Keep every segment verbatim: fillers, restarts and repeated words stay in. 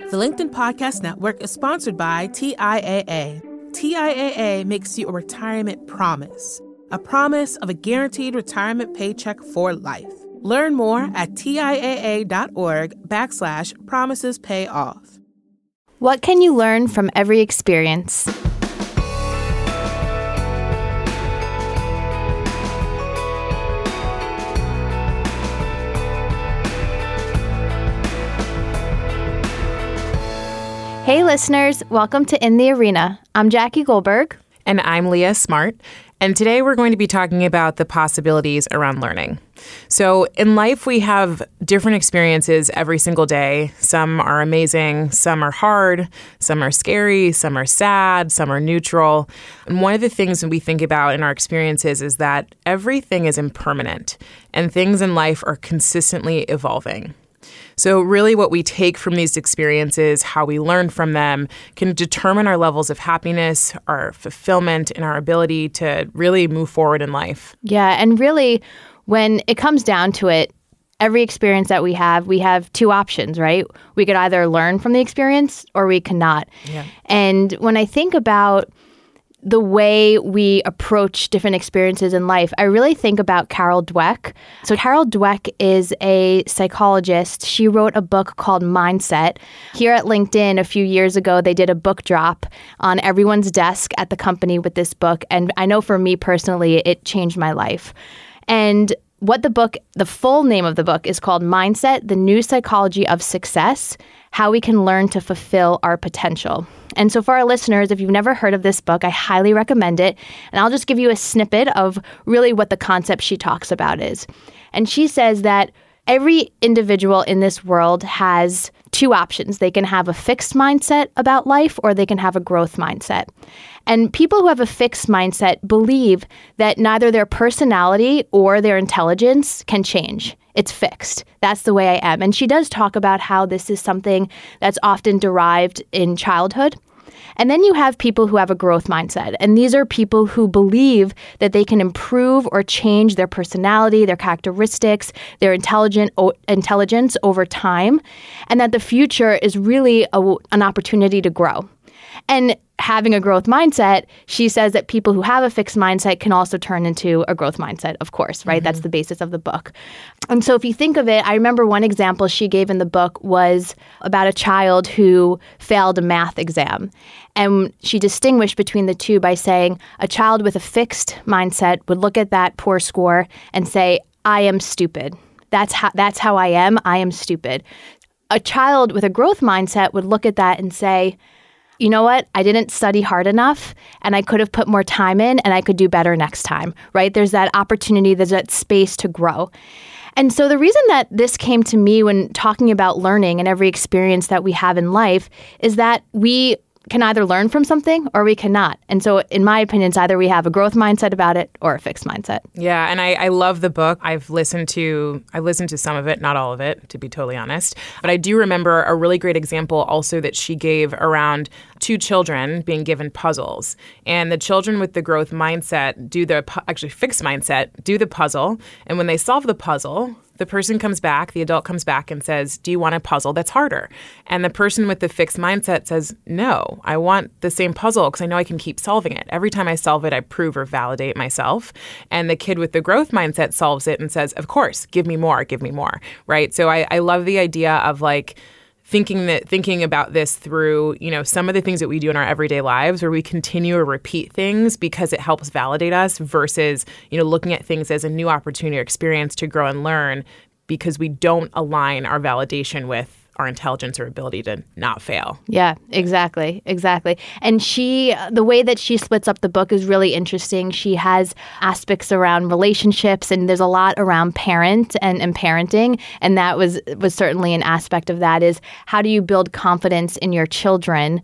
The LinkedIn Podcast Network is sponsored by T I A A. T I A A makes you a retirement promise, a promise of a guaranteed retirement paycheck for life. Learn more at T I A A dot org backslash promises pay off. What can you learn from every experience? Hey listeners, welcome to In the Arena. I'm Jackie Goldberg. And I'm Leah Smart. And today we're going to be talking about the possibilities around learning. So in life, we have different experiences every single day. Some are amazing, some are hard, some are scary, some are sad, some are neutral. And one of the things when we think about in our experiences is that everything is impermanent and things in life are consistently evolving. So really what we take from these experiences, how we learn from them, can determine our levels of happiness, our fulfillment, and our ability to really move forward in life. Yeah, and really when it comes down to it, every experience that we have, we have two options, right? We could either learn from the experience or we cannot. Yeah. And when I think about the way we approach different experiences in life, I really think about Carol Dweck. So Carol Dweck is a psychologist. She wrote a book called Mindset. Here at LinkedIn a few years ago, they did a book drop on everyone's desk at the company with this book. And I know for me personally, it changed my life. And what the book, the full name of the book is called Mindset, The New Psychology of Success, How We Can Learn to Fulfill Our Potential. And so for our listeners, if you've never heard of this book, I highly recommend it. And I'll just give you a snippet of really what the concept she talks about is. And she says that every individual in this world has two options. They can have a fixed mindset about life, or they can have a growth mindset. And people who have a fixed mindset believe that neither their personality or their intelligence can change. It's fixed. That's the way I am. And she does talk about how this is something that's often derived in childhood. And then you have people who have a growth mindset. And these are people who believe that they can improve or change their personality, their characteristics, their intelligent o- intelligence over time, and that the future is really a, an opportunity to grow. And having a growth mindset, she says that people who have a fixed mindset can also turn into a growth mindset, of course, right? Mm-hmm. That's the basis of the book. And so if you think of it, I remember one example she gave in the book was about a child who failed a math exam. And she distinguished between the two by saying a child with a fixed mindset would look at that poor score and say, I am stupid. That's how, that's how I am. I am stupid. A child with a growth mindset would look at that and say, you know what? I didn't study hard enough and I could have put more time in and I could do better next time, right? There's that opportunity, there's that space to grow. And so the reason that this came to me when talking about learning and every experience that we have in life is that we can either learn from something or we cannot. And so in my opinion, it's either we have a growth mindset about it or a fixed mindset. Yeah. And I, I love the book. I've listened to, I listened to some of it, not all of it, to be totally honest. But I do remember a really great example also that she gave around two children being given puzzles. And the children with the growth mindset do the, actually fixed mindset, do the puzzle. And when they solve the puzzle, the person comes back, the adult comes back and says, do you want a puzzle that's harder? And the person with the fixed mindset says, no, I want the same puzzle because I know I can keep solving it. Every time I solve it, I prove or validate myself. And the kid with the growth mindset solves it and says, of course, give me more, give me more, right? So I, I love the idea of like, Thinking that thinking about this through, you know, some of the things that we do in our everyday lives where we continue or repeat things because it helps validate us versus, you know, looking at things as a new opportunity or experience to grow and learn because we don't align our validation with our intelligence or ability to not fail. Yeah, exactly. Exactly. And she, the way that she splits up the book is really interesting. She has aspects around relationships and there's a lot around parent and, and parenting. And that was, was certainly an aspect of that is how do you build confidence in your children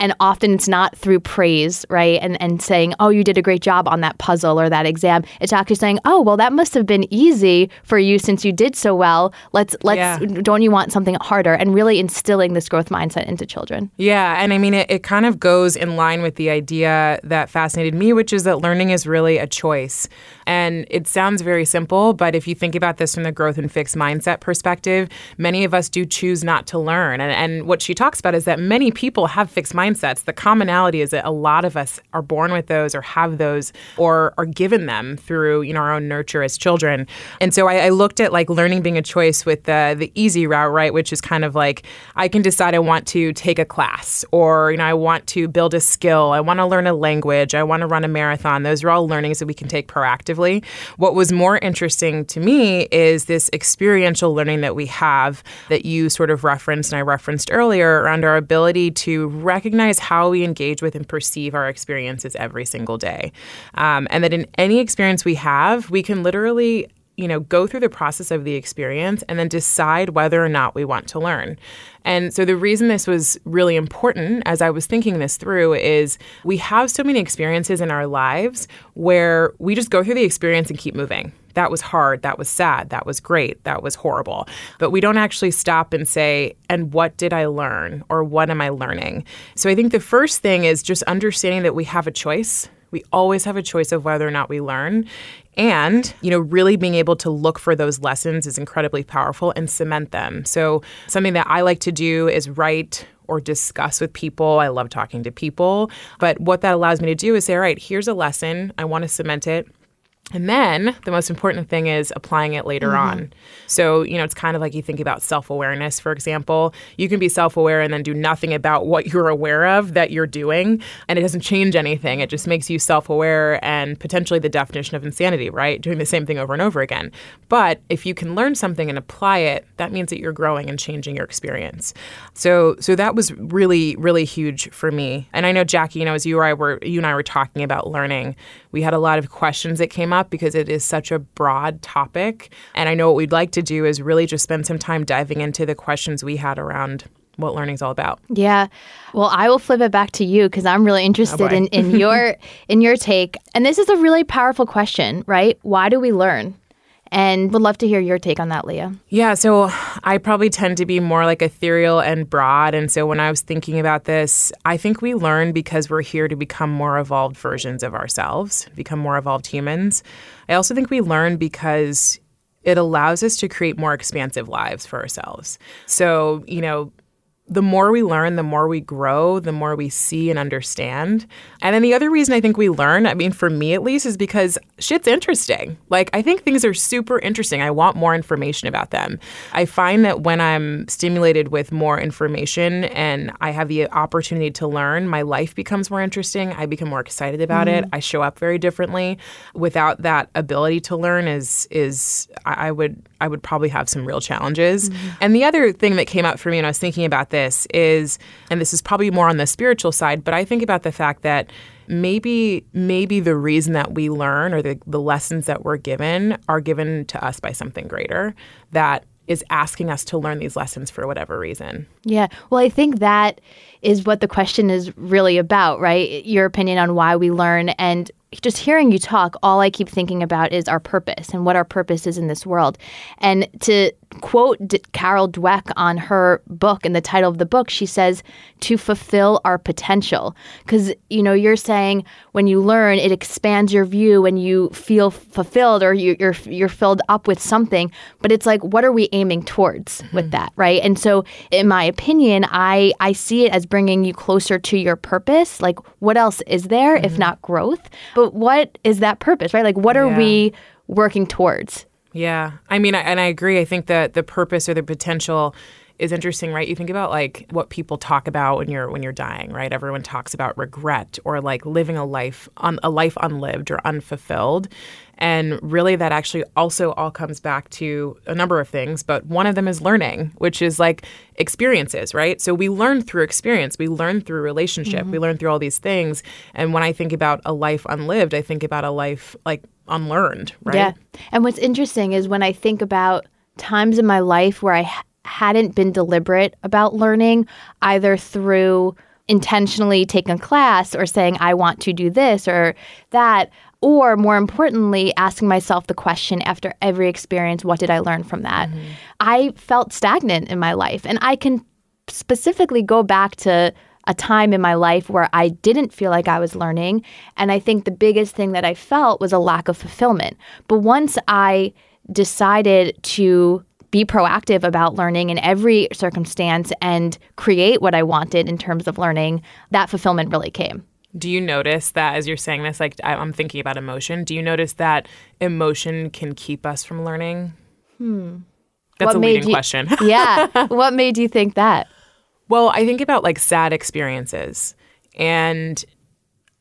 And often it's not through praise, right? And and saying, oh, you did a great job on that puzzle or that exam. It's actually saying, oh, well, that must have been easy for you since you did so well. Let's let's yeah. don't you want something harder? And really instilling this growth mindset into children. Yeah. And I mean, it, it kind of goes in line with the idea that fascinated me, which is that learning is really a choice. And it sounds very simple, but if you think about this from the growth and fixed mindset perspective, many of us do choose not to learn. And, and what she talks about is that many people have fixed mindsets. The commonality is that a lot of us are born with those or have those or are given them through, you know, our own nurture as children. And so I, I looked at like learning being a choice with the, the easy route, right, which is kind of like I can decide I want to take a class or, you know, I want to build a skill. I want to learn a language. I want to run a marathon. Those are all learnings that we can take proactively. What was more interesting to me is this experiential learning that we have that you sort of referenced and I referenced earlier around our ability to recognize how we engage with and perceive our experiences every single day. Um, and that in any experience we have, we can literally you know, go through the process of the experience and then decide whether or not we want to learn. And so the reason this was really important as I was thinking this through is we have so many experiences in our lives where we just go through the experience and keep moving. That was hard. That was sad. That was great. That was horrible. But we don't actually stop and say, and what did I learn? Or what am I learning? So I think the first thing is just understanding that we have a choice. We always have a choice of whether or not we learn. And, you know, really being able to look for those lessons is incredibly powerful and cement them. So something that I like to do is write or discuss with people. I love talking to people. But what that allows me to do is say, all right, here's a lesson. I want to cement it. And then the most important thing is applying it later mm-hmm. on. So, you know, it's kind of like you think about self-awareness, for example. You can be self-aware and then do nothing about what you're aware of that you're doing, and it doesn't change anything. It just makes you self-aware and potentially the definition of insanity, right? Doing the same thing over and over again. But if you can learn something and apply it, that means that you're growing and changing your experience. So so that was really, really huge for me. And I know, Jackie, you know, as you or I were, you and I were talking about learning, we had a lot of questions that came up because it is such a broad topic. And I know what we'd like to do is really just spend some time diving into the questions we had around what learning is all about. Yeah. Well, I will flip it back to you because I'm really interested oh in, in your in your take. And this is a really powerful question, right? Why do we learn? And would love to hear your take on that, Leah. Yeah, so I probably tend to be more like ethereal and broad. And so when I was thinking about this, I think we learn because we're here to become more evolved versions of ourselves, become more evolved humans. I also think we learn because it allows us to create more expansive lives for ourselves. So, you know, the more we learn, the more we grow, the more we see and understand. And then the other reason I think we learn, I mean, for me at least, is because shit's interesting. Like, I think things are super interesting. I want more information about them. I find that when I'm stimulated with more information and I have the opportunity to learn, my life becomes more interesting. I become more excited about mm-hmm. it. I show up very differently. Without that ability to learn is, is I, I would I would probably have some real challenges. Mm-hmm. And the other thing that came up for me when I was thinking about this is, and this is probably more on the spiritual side, but I think about the fact that maybe maybe the reason that we learn or the, the lessons that we're given are given to us by something greater that is asking us to learn these lessons for whatever reason. Yeah. Well, I think that is what the question is really about, right? Your opinion on why we learn. And just hearing you talk, all I keep thinking about is our purpose and what our purpose is in this world. And to quote D- Carol Dweck on her book, in the title of the book, she says, to fulfill our potential. Because, you know, you're saying when you learn, it expands your view and you feel fulfilled or you, you're you're filled up with something. But it's like, what are we aiming towards mm-hmm. with that, right? And so, in my opinion, I, I see it as bringing you closer to your purpose. Like, what else is there mm-hmm. if not growth? But what is that purpose, right? Like, what are yeah. we working towards? Yeah. I mean, I, and I agree. I think that the purpose or the potential is interesting, right? You think about like what people talk about when you're when you're dying, right? Everyone talks about regret or like living a life un, a life unlived or unfulfilled. And really that actually also all comes back to a number of things, but one of them is learning, which is like experiences, right? So we learn through experience. We learn through relationship. Mm-hmm. We learn through all these things. And when I think about a life unlived, I think about a life like unlearned, right? Yeah. And what's interesting is when I think about times in my life where I hadn't been deliberate about learning, either through intentionally taking a class or saying, I want to do this or that, or more importantly, asking myself the question after every experience, what did I learn from that? Mm-hmm. I felt stagnant in my life. And I can specifically go back to a time in my life where I didn't feel like I was learning. And I think the biggest thing that I felt was a lack of fulfillment. But once I decided to be proactive about learning in every circumstance and create what I wanted in terms of learning, that fulfillment really came. Do you notice that as you're saying this, like I'm thinking about emotion, do you notice that emotion can keep us from learning? Hmm. That's what a leading you, question. Yeah. What made you think that? Well, I think about like sad experiences. And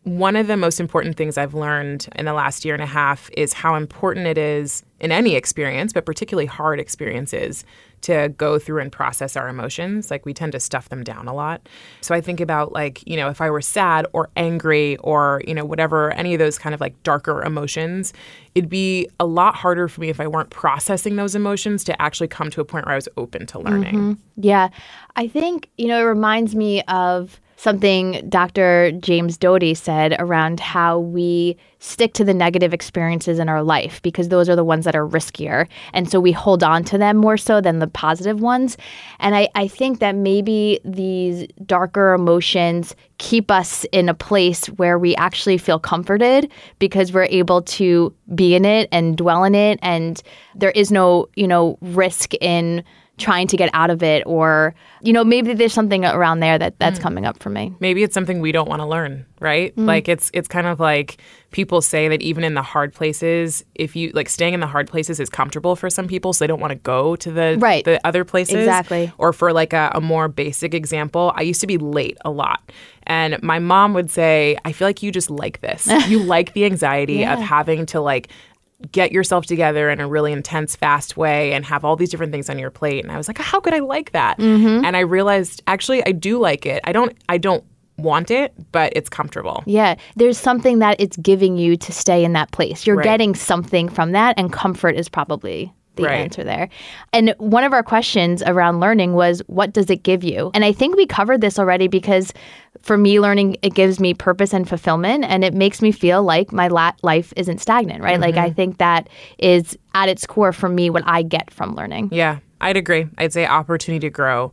one of the most important things I've learned in the last year and a half is how important it is in any experience, but particularly hard experiences, to go through and process our emotions. Like we tend to stuff them down a lot. So I think about like, you know, if I were sad or angry or, you know, whatever, any of those kind of like darker emotions, it'd be a lot harder for me if I weren't processing those emotions to actually come to a point where I was open to learning. Mm-hmm. Yeah. I think, you know, it reminds me of something Doctor James Doty said around how we stick to the negative experiences in our life because those are the ones that are riskier. And so we hold on to them more so than the positive ones. And I, I think that maybe these darker emotions keep us in a place where we actually feel comforted because we're able to be in it and dwell in it. And there is no, you know, risk in trying to get out of it, or, you know, maybe there's something around there that that's mm. coming up for me. Maybe it's something we don't want to learn, right? Mm. Like it's it's kind of like people say that even in the hard places, if you like staying in the hard places is comfortable for some people, so they don't want to go to the right. the other places. Exactly. Or for like a, a more basic example, I used to be late a lot. And my mom would say, I feel like you just like this. You like the anxiety yeah. of having to like get yourself together in a really intense, fast way and have all these different things on your plate. And I was like, how could I like that? Mm-hmm. And I realized, actually, I do like it. I don't I don't want it, but it's comfortable. Yeah. There's something that it's giving you to stay in that place. You're right. getting something from that, and comfort is probably the right. answer there. And one of our questions around learning was, what does it give you? And I think we covered this already because for me, learning, it gives me purpose and fulfillment, and it makes me feel like my la- life isn't stagnant, right? Mm-hmm. Like I think that is at its core for me what I get from learning. Yeah, I'd agree. I'd say opportunity to grow.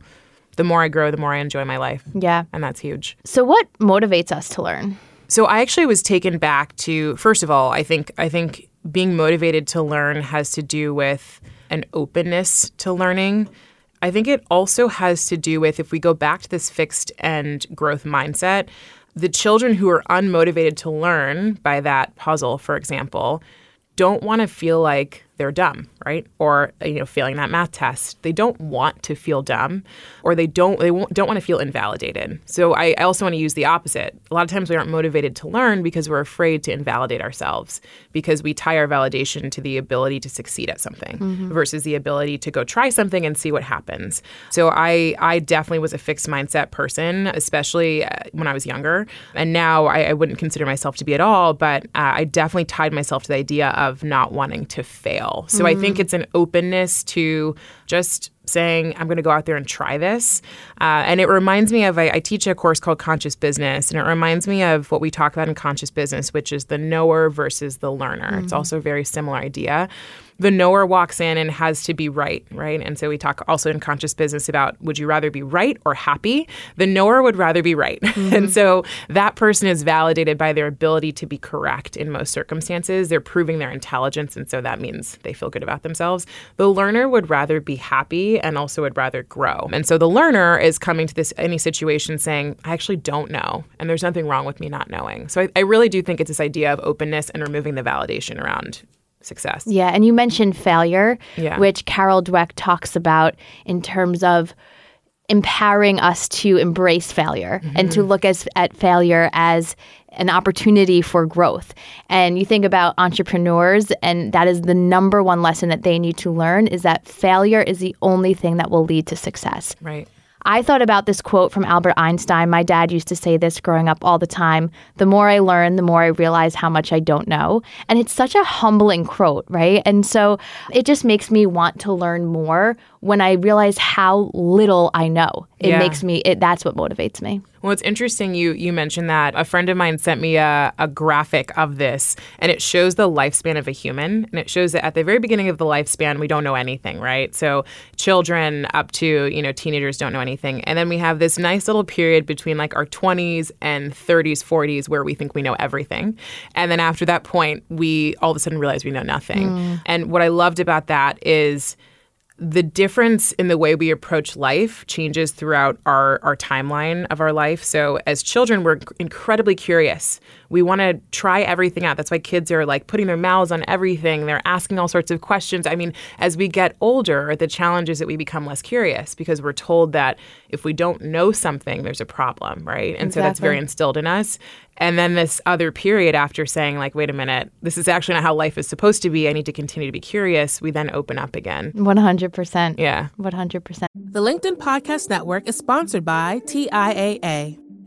The more I grow, the more I enjoy my life. Yeah. And that's huge. So what motivates us to learn? So I actually was taken back to, first of all, I think I think being motivated to learn has to do with an openness to learning. I think it also has to do with, if we go back to this fixed and growth mindset, the children who are unmotivated to learn by that puzzle, for example, don't want to feel like they're dumb, right? Or, you know, failing that math test. They don't want to feel dumb, or they don't they won't, don't want to feel invalidated. So I, I also want to use the opposite. A lot of times we aren't motivated to learn because we're afraid to invalidate ourselves, because we tie our validation to the ability to succeed at something mm-hmm. versus the ability to go try something and see what happens. So I, I definitely was a fixed mindset person, especially when I was younger. And now I, I wouldn't consider myself to be at all, but uh, I definitely tied myself to the idea of not wanting to fail. So I think it's an openness to just saying, I'm going to go out there and try this. Uh, and it reminds me of, I, I teach a course called Conscious Business, and it reminds me of what we talk about in Conscious Business, which is the knower versus the learner. Mm-hmm. It's also a very similar idea. The knower walks in and has to be right, right? And so we talk also in Conscious Business about, would you rather be right or happy? The knower would rather be right. Mm-hmm. And so that person is validated by their ability to be correct in most circumstances. They're proving their intelligence, and so that means they feel good about themselves. The learner would rather be happy and also would rather grow. And so the learner is coming to this any situation saying, I actually don't know, and there's nothing wrong with me not knowing. So I, I really do think it's this idea of openness and removing the validation around success. Yeah. And you mentioned failure, yeah. which Carol Dweck talks about in terms of empowering us to embrace failure mm-hmm. and to look as, at failure as an opportunity for growth. And you think about entrepreneurs, and that is the number one lesson that they need to learn, is that failure is the only thing that will lead to success. Right. I thought about this quote from Albert Einstein. My dad used to say this growing up all the time. The more I learn, the more I realize how much I don't know. And it's such a humbling quote, right? And so it just makes me want to learn more when I realize how little I know. It yeah. makes me, it, that's what motivates me. Well, it's interesting you you mentioned that. A friend of mine sent me a, a graphic of this, and it shows the lifespan of a human. And it shows that at the very beginning of the lifespan, we don't know anything, right? So children up to, you know, teenagers don't know anything. And then we have this nice little period between like our twenties and thirties, forties, where we think we know everything. And then after that point, we all of a sudden realize we know nothing. Mm. And what I loved about that is the difference in the way we approach life changes throughout our, our timeline of our life. So as children, we're incredibly curious. We want to try everything out. That's why kids are like putting their mouths on everything. They're asking all sorts of questions. I mean, as we get older, the challenge is that we become less curious because we're told that if we don't know something, there's a problem, right? And exactly. so that's very instilled in us. And then this other period after saying like, wait a minute, this is actually not how life is supposed to be. I need to continue to be curious. We then open up again. one hundred percent. Yeah. one hundred percent. The LinkedIn Podcast Network is sponsored by T I A A.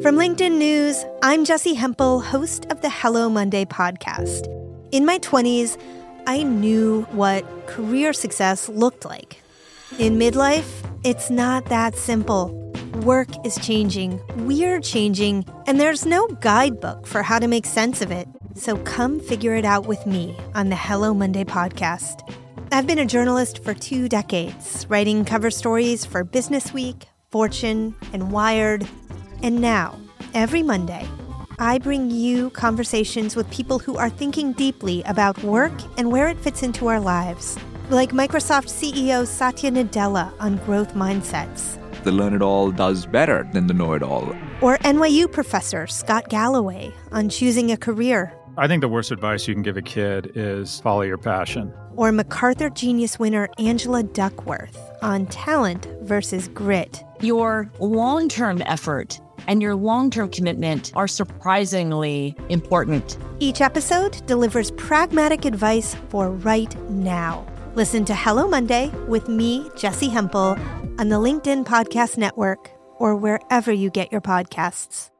From LinkedIn News, I'm Jesse Hempel, host of the Hello Monday podcast. In my twenties, I knew what career success looked like. In midlife, it's not that simple. Work is changing, we're changing, and there's no guidebook for how to make sense of it. So come figure it out with me on the Hello Monday podcast. I've been a journalist for two decades, writing cover stories for Business Week, Fortune, and Wired. And now, every Monday, I bring you conversations with people who are thinking deeply about work and where it fits into our lives, like Microsoft C E O Satya Nadella on growth mindsets. The learn-it-all does better than the know-it-all. Or N Y U professor Scott Galloway on choosing a career. I think the worst advice you can give a kid is follow your passion. Or MacArthur Genius winner Angela Duckworth on talent versus grit. Your long-term effort and your long-term commitment are surprisingly important. Each episode delivers pragmatic advice for right now. Listen to Hello Monday with me, Jesse Hempel, on the LinkedIn Podcast Network or wherever you get your podcasts.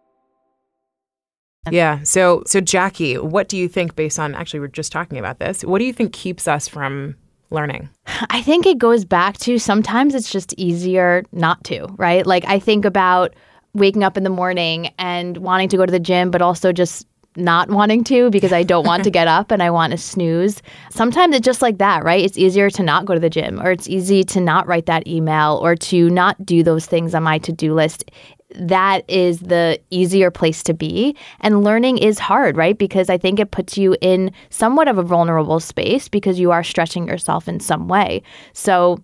Yeah. So, so Jackie, what do you think, based on, actually, we we're just talking about this, what do you think keeps us from learning? I think it goes back to sometimes it's just easier not to, right? Like, I think about waking up in the morning and wanting to go to the gym, but also just not wanting to because I don't want to get up and I want to snooze. Sometimes it's just like that, right? It's easier to not go to the gym, or it's easy to not write that email, or to not do those things on my to-do list. That is the easier place to be. And learning is hard, right? Because I think it puts you in somewhat of a vulnerable space because you are stretching yourself in some way. So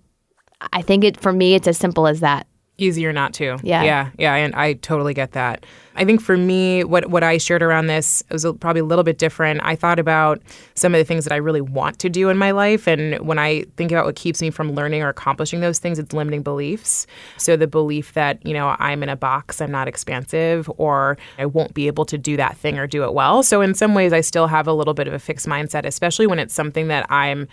I think it, for me, it's as simple as that. Easier not to. Yeah. Yeah. Yeah. And I totally get that. I think for me, what, what I shared around this was probably a little bit different. I thought about some of the things that I really want to do in my life. And when I think about what keeps me from learning or accomplishing those things, it's limiting beliefs. So the belief that, you know, I'm in a box, I'm not expansive, or I won't be able to do that thing or do it well. So in some ways, I still have a little bit of a fixed mindset, especially when it's something that I'm,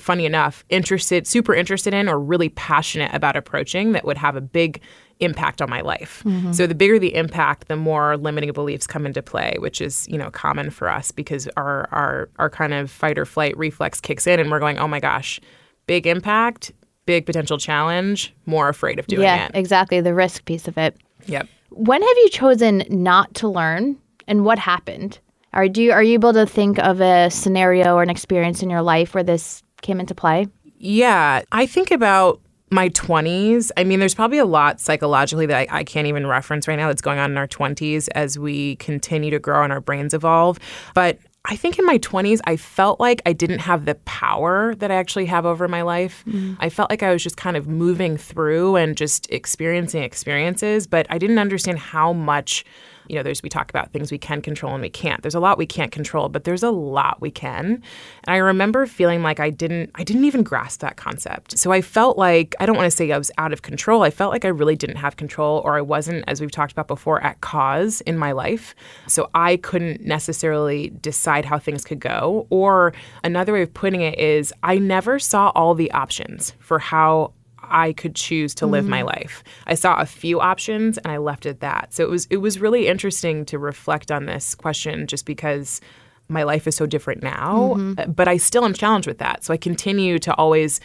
funny enough, interested, super interested in, or really passionate about approaching that would have a big impact on my life. Mm-hmm. So the bigger the impact, the more limiting beliefs come into play, which is, you know, common for us because our, our, our kind of fight or flight reflex kicks in and we're going, oh my gosh, big impact, big potential challenge, more afraid of doing yeah, it. Yeah, exactly. The risk piece of it. Yep. When have you chosen not to learn, and what happened? Are, do you, are you able to think of a scenario or an experience in your life where this came into play? Yeah. I think about my twenties. I mean, there's probably a lot psychologically that I, I can't even reference right now that's going on in our twenties as we continue to grow and our brains evolve. But I think in my twenties, I felt like I didn't have the power that I actually have over my life. Mm. I felt like I was just kind of moving through and just experiencing experiences, but I didn't understand how much You know, there's, we talk about things we can control and we can't. There's a lot we can't control, but there's a lot we can. And I remember feeling like I didn't, I didn't even grasp that concept. So I felt like, I don't want to say I was out of control. I felt like I really didn't have control, or I wasn't, as we've talked about before, at cause in my life. So I couldn't necessarily decide how things could go. Or another way of putting it is I never saw all the options for how I could choose to live mm-hmm. my life. I saw a few options and I left it at that. So it was it was really interesting to reflect on this question, just because my life is so different now, mm-hmm. but I still am challenged with that. So I continue to always,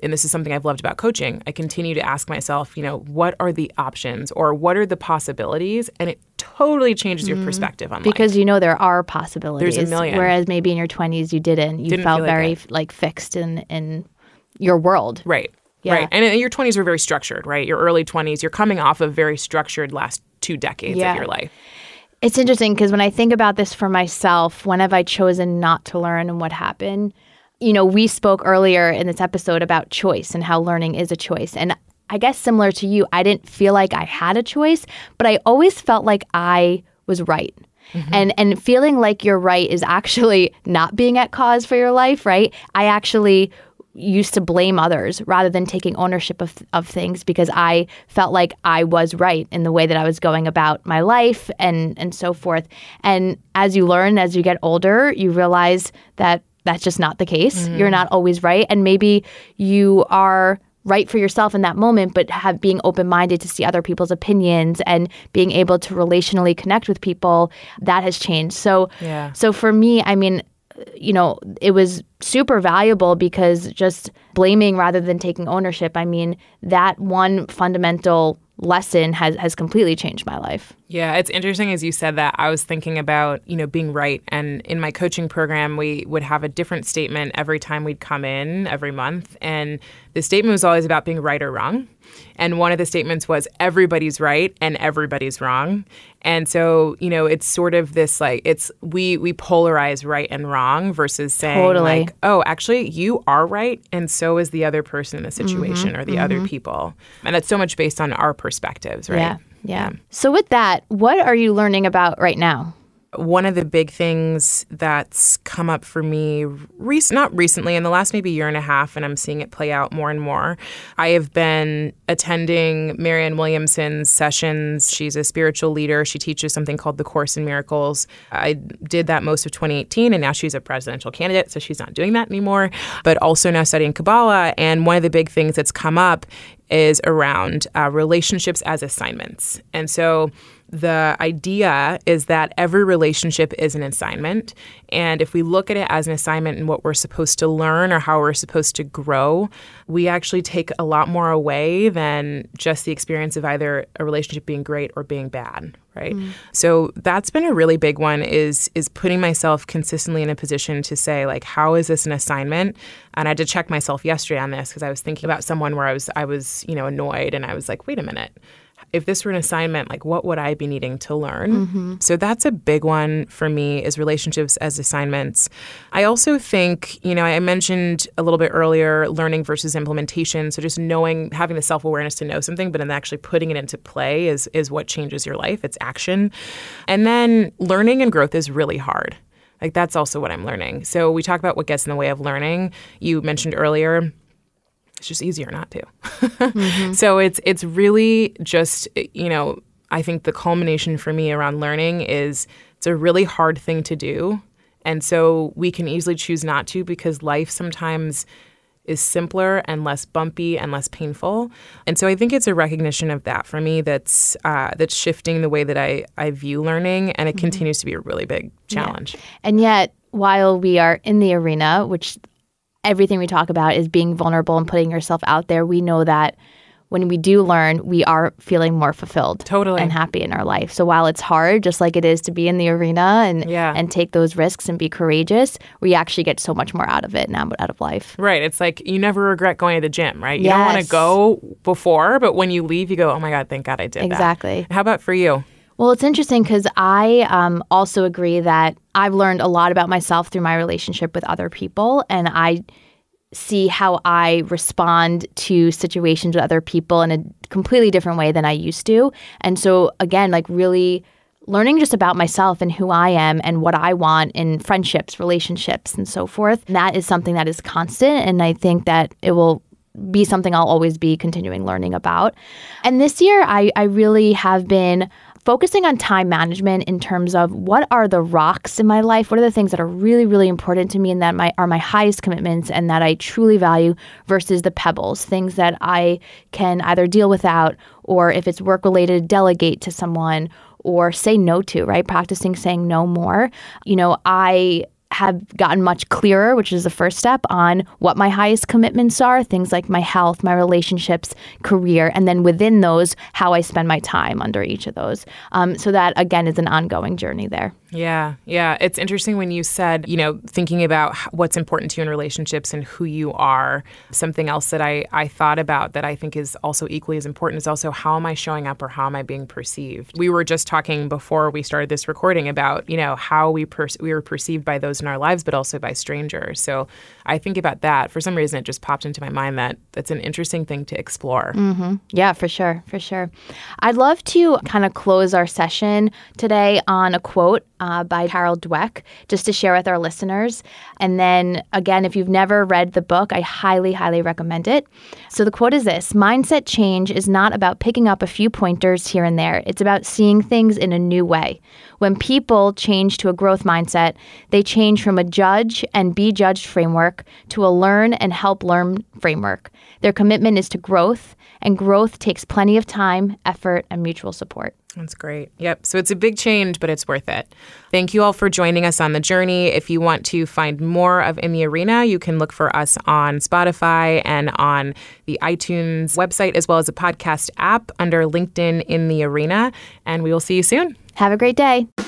and this is something I've loved about coaching, I continue to ask myself, you know, what are the options or what are the possibilities? And it totally changes your perspective on life. Because you know there are possibilities. There's a million. Whereas maybe in your twenties you didn't. You didn't felt like very that. like fixed in, in your world. Right. Yeah. Right. And your twenties were very structured, right? Your early twenties, you're coming off of very structured last two decades yeah. of your life. It's interesting because when I think about this for myself, when have I chosen not to learn and what happened? You know, we spoke earlier in this episode about choice and how learning is a choice. And I guess similar to you, I didn't feel like I had a choice, but I always felt like I was right. Mm-hmm. And and feeling like you're right is actually not being at cause for your life, right? I actually used to blame others rather than taking ownership of of things because I felt like I was right in the way that I was going about my life and, and so forth. And as you learn, as you get older, you realize that that's just not the case. Mm-hmm. You're not always right. And maybe you are right for yourself in that moment, but have being open-minded to see other people's opinions and being able to relationally connect with people, that has changed. So, yeah. so for me, I mean, you know, it was super valuable because just blaming rather than taking ownership, I mean, that one fundamental lesson has, has completely changed my life. Yeah, it's interesting as you said that. I was thinking about, you know, being right. And in my coaching program, we would have a different statement every time we'd come in every month. And the statement was always about being right or wrong. And one of the statements was everybody's right and everybody's wrong. And so, you know, it's sort of this like it's we we polarize right and wrong versus saying totally. like, oh, actually, you are right. And so is the other person in the situation mm-hmm, or the mm-hmm. other people. And that's so much based on our perspectives. Right. Yeah, yeah. Yeah. So with that, what are you learning about right now? One of the big things that's come up for me, rec- not recently, in the last maybe year and a half, and I'm seeing it play out more and more, I have been attending Marianne Williamson's sessions. She's a spiritual leader. She teaches something called the Course in Miracles. I did that most of twenty eighteen, and now she's a presidential candidate, so she's not doing that anymore, but also now studying Kabbalah. And one of the big things that's come up is around uh, relationships as assignments. And so the idea is that every relationship is an assignment. And if we look at it as an assignment and what we're supposed to learn or how we're supposed to grow, we actually take a lot more away than just the experience of either a relationship being great or being bad. Right. Mm. So that's been a really big one is is putting myself consistently in a position to say, like, how is this an assignment? And I had to check myself yesterday on this because I was thinking about someone where I was I was, you know, annoyed and I was like, wait a minute. If this were an assignment, like, what would I be needing to learn? Mm-hmm. So that's a big one for me is relationships as assignments. I also think, you know, I mentioned a little bit earlier learning versus implementation. So just knowing, having the self-awareness to know something, but then actually putting it into play is is what changes your life. It's action. And then learning and growth is really hard. Like, that's also what I'm learning. So we talk about what gets in the way of learning. You mentioned earlier, it's just easier not to. mm-hmm. So it's it's really just, you know, I think the culmination for me around learning is it's a really hard thing to do. And so we can easily choose not to because life sometimes is simpler and less bumpy and less painful. And so I think it's a recognition of that for me that's uh, that's shifting the way that I, I view learning. And it mm-hmm. continues to be a really big challenge. Yeah. And yet, while we are in the arena, which everything we talk about is being vulnerable and putting yourself out there, we know that when we do learn, we are feeling more fulfilled totally. And happy in our life. So while it's hard, just like it is to be in the arena and yeah. and take those risks and be courageous, we actually get so much more out of it and out of life. Right. It's like you never regret going to the gym, right? You yes. don't want to go before, but when you leave, you go, oh my God, thank God I did exactly. that. Exactly. How about for you? Well, it's interesting because I um, also agree that I've learned a lot about myself through my relationship with other people, and I see how I respond to situations with other people in a completely different way than I used to. And so, again, like really learning just about myself and who I am and what I want in friendships, relationships, and so forth. And that is something that is constant. And I think that it will be something I'll always be continuing learning about. And this year, I, I really have been focusing on time management in terms of what are the rocks in my life? What are the things that are really, really important to me and that my are my highest commitments and that I truly value versus the pebbles, things that I can either deal without or if it's work-related, delegate to someone or say no to, right? Practicing saying no more. You know, I have gotten much clearer, which is the first step, on what my highest commitments are, things like my health, my relationships, career, and then within those, how I spend my time under each of those. Um, so that, again, is an ongoing journey there. Yeah, yeah. It's interesting when you said, you know, thinking about what's important to you in relationships and who you are. Something else that I, I thought about that I think is also equally as important is also how am I showing up or how am I being perceived? We were just talking before we started this recording about, you know, how we per- we were perceived by those in our lives, but also by strangers. So I think about that. For some reason, it just popped into my mind that that's an interesting thing to explore. Mm-hmm. Yeah, for sure. For sure. I'd love to kind of close our session today on a quote Uh, by Carol Dweck, just to share with our listeners. And then, again, if you've never read the book, I highly, highly recommend it. So the quote is this: mindset change is not about picking up a few pointers here and there. It's about seeing things in a new way. When people change to a growth mindset, they change from a judge and be judged framework to a learn and help learn framework. Their commitment is to growth, and growth takes plenty of time, effort, and mutual support. That's great. Yep. So it's a big change, but it's worth it. Thank you all for joining us on the journey. If you want to find more of In the Arena, you can look for us on Spotify and on the iTunes website, as well as a podcast app under LinkedIn In the Arena. And we will see you soon. Have a great day.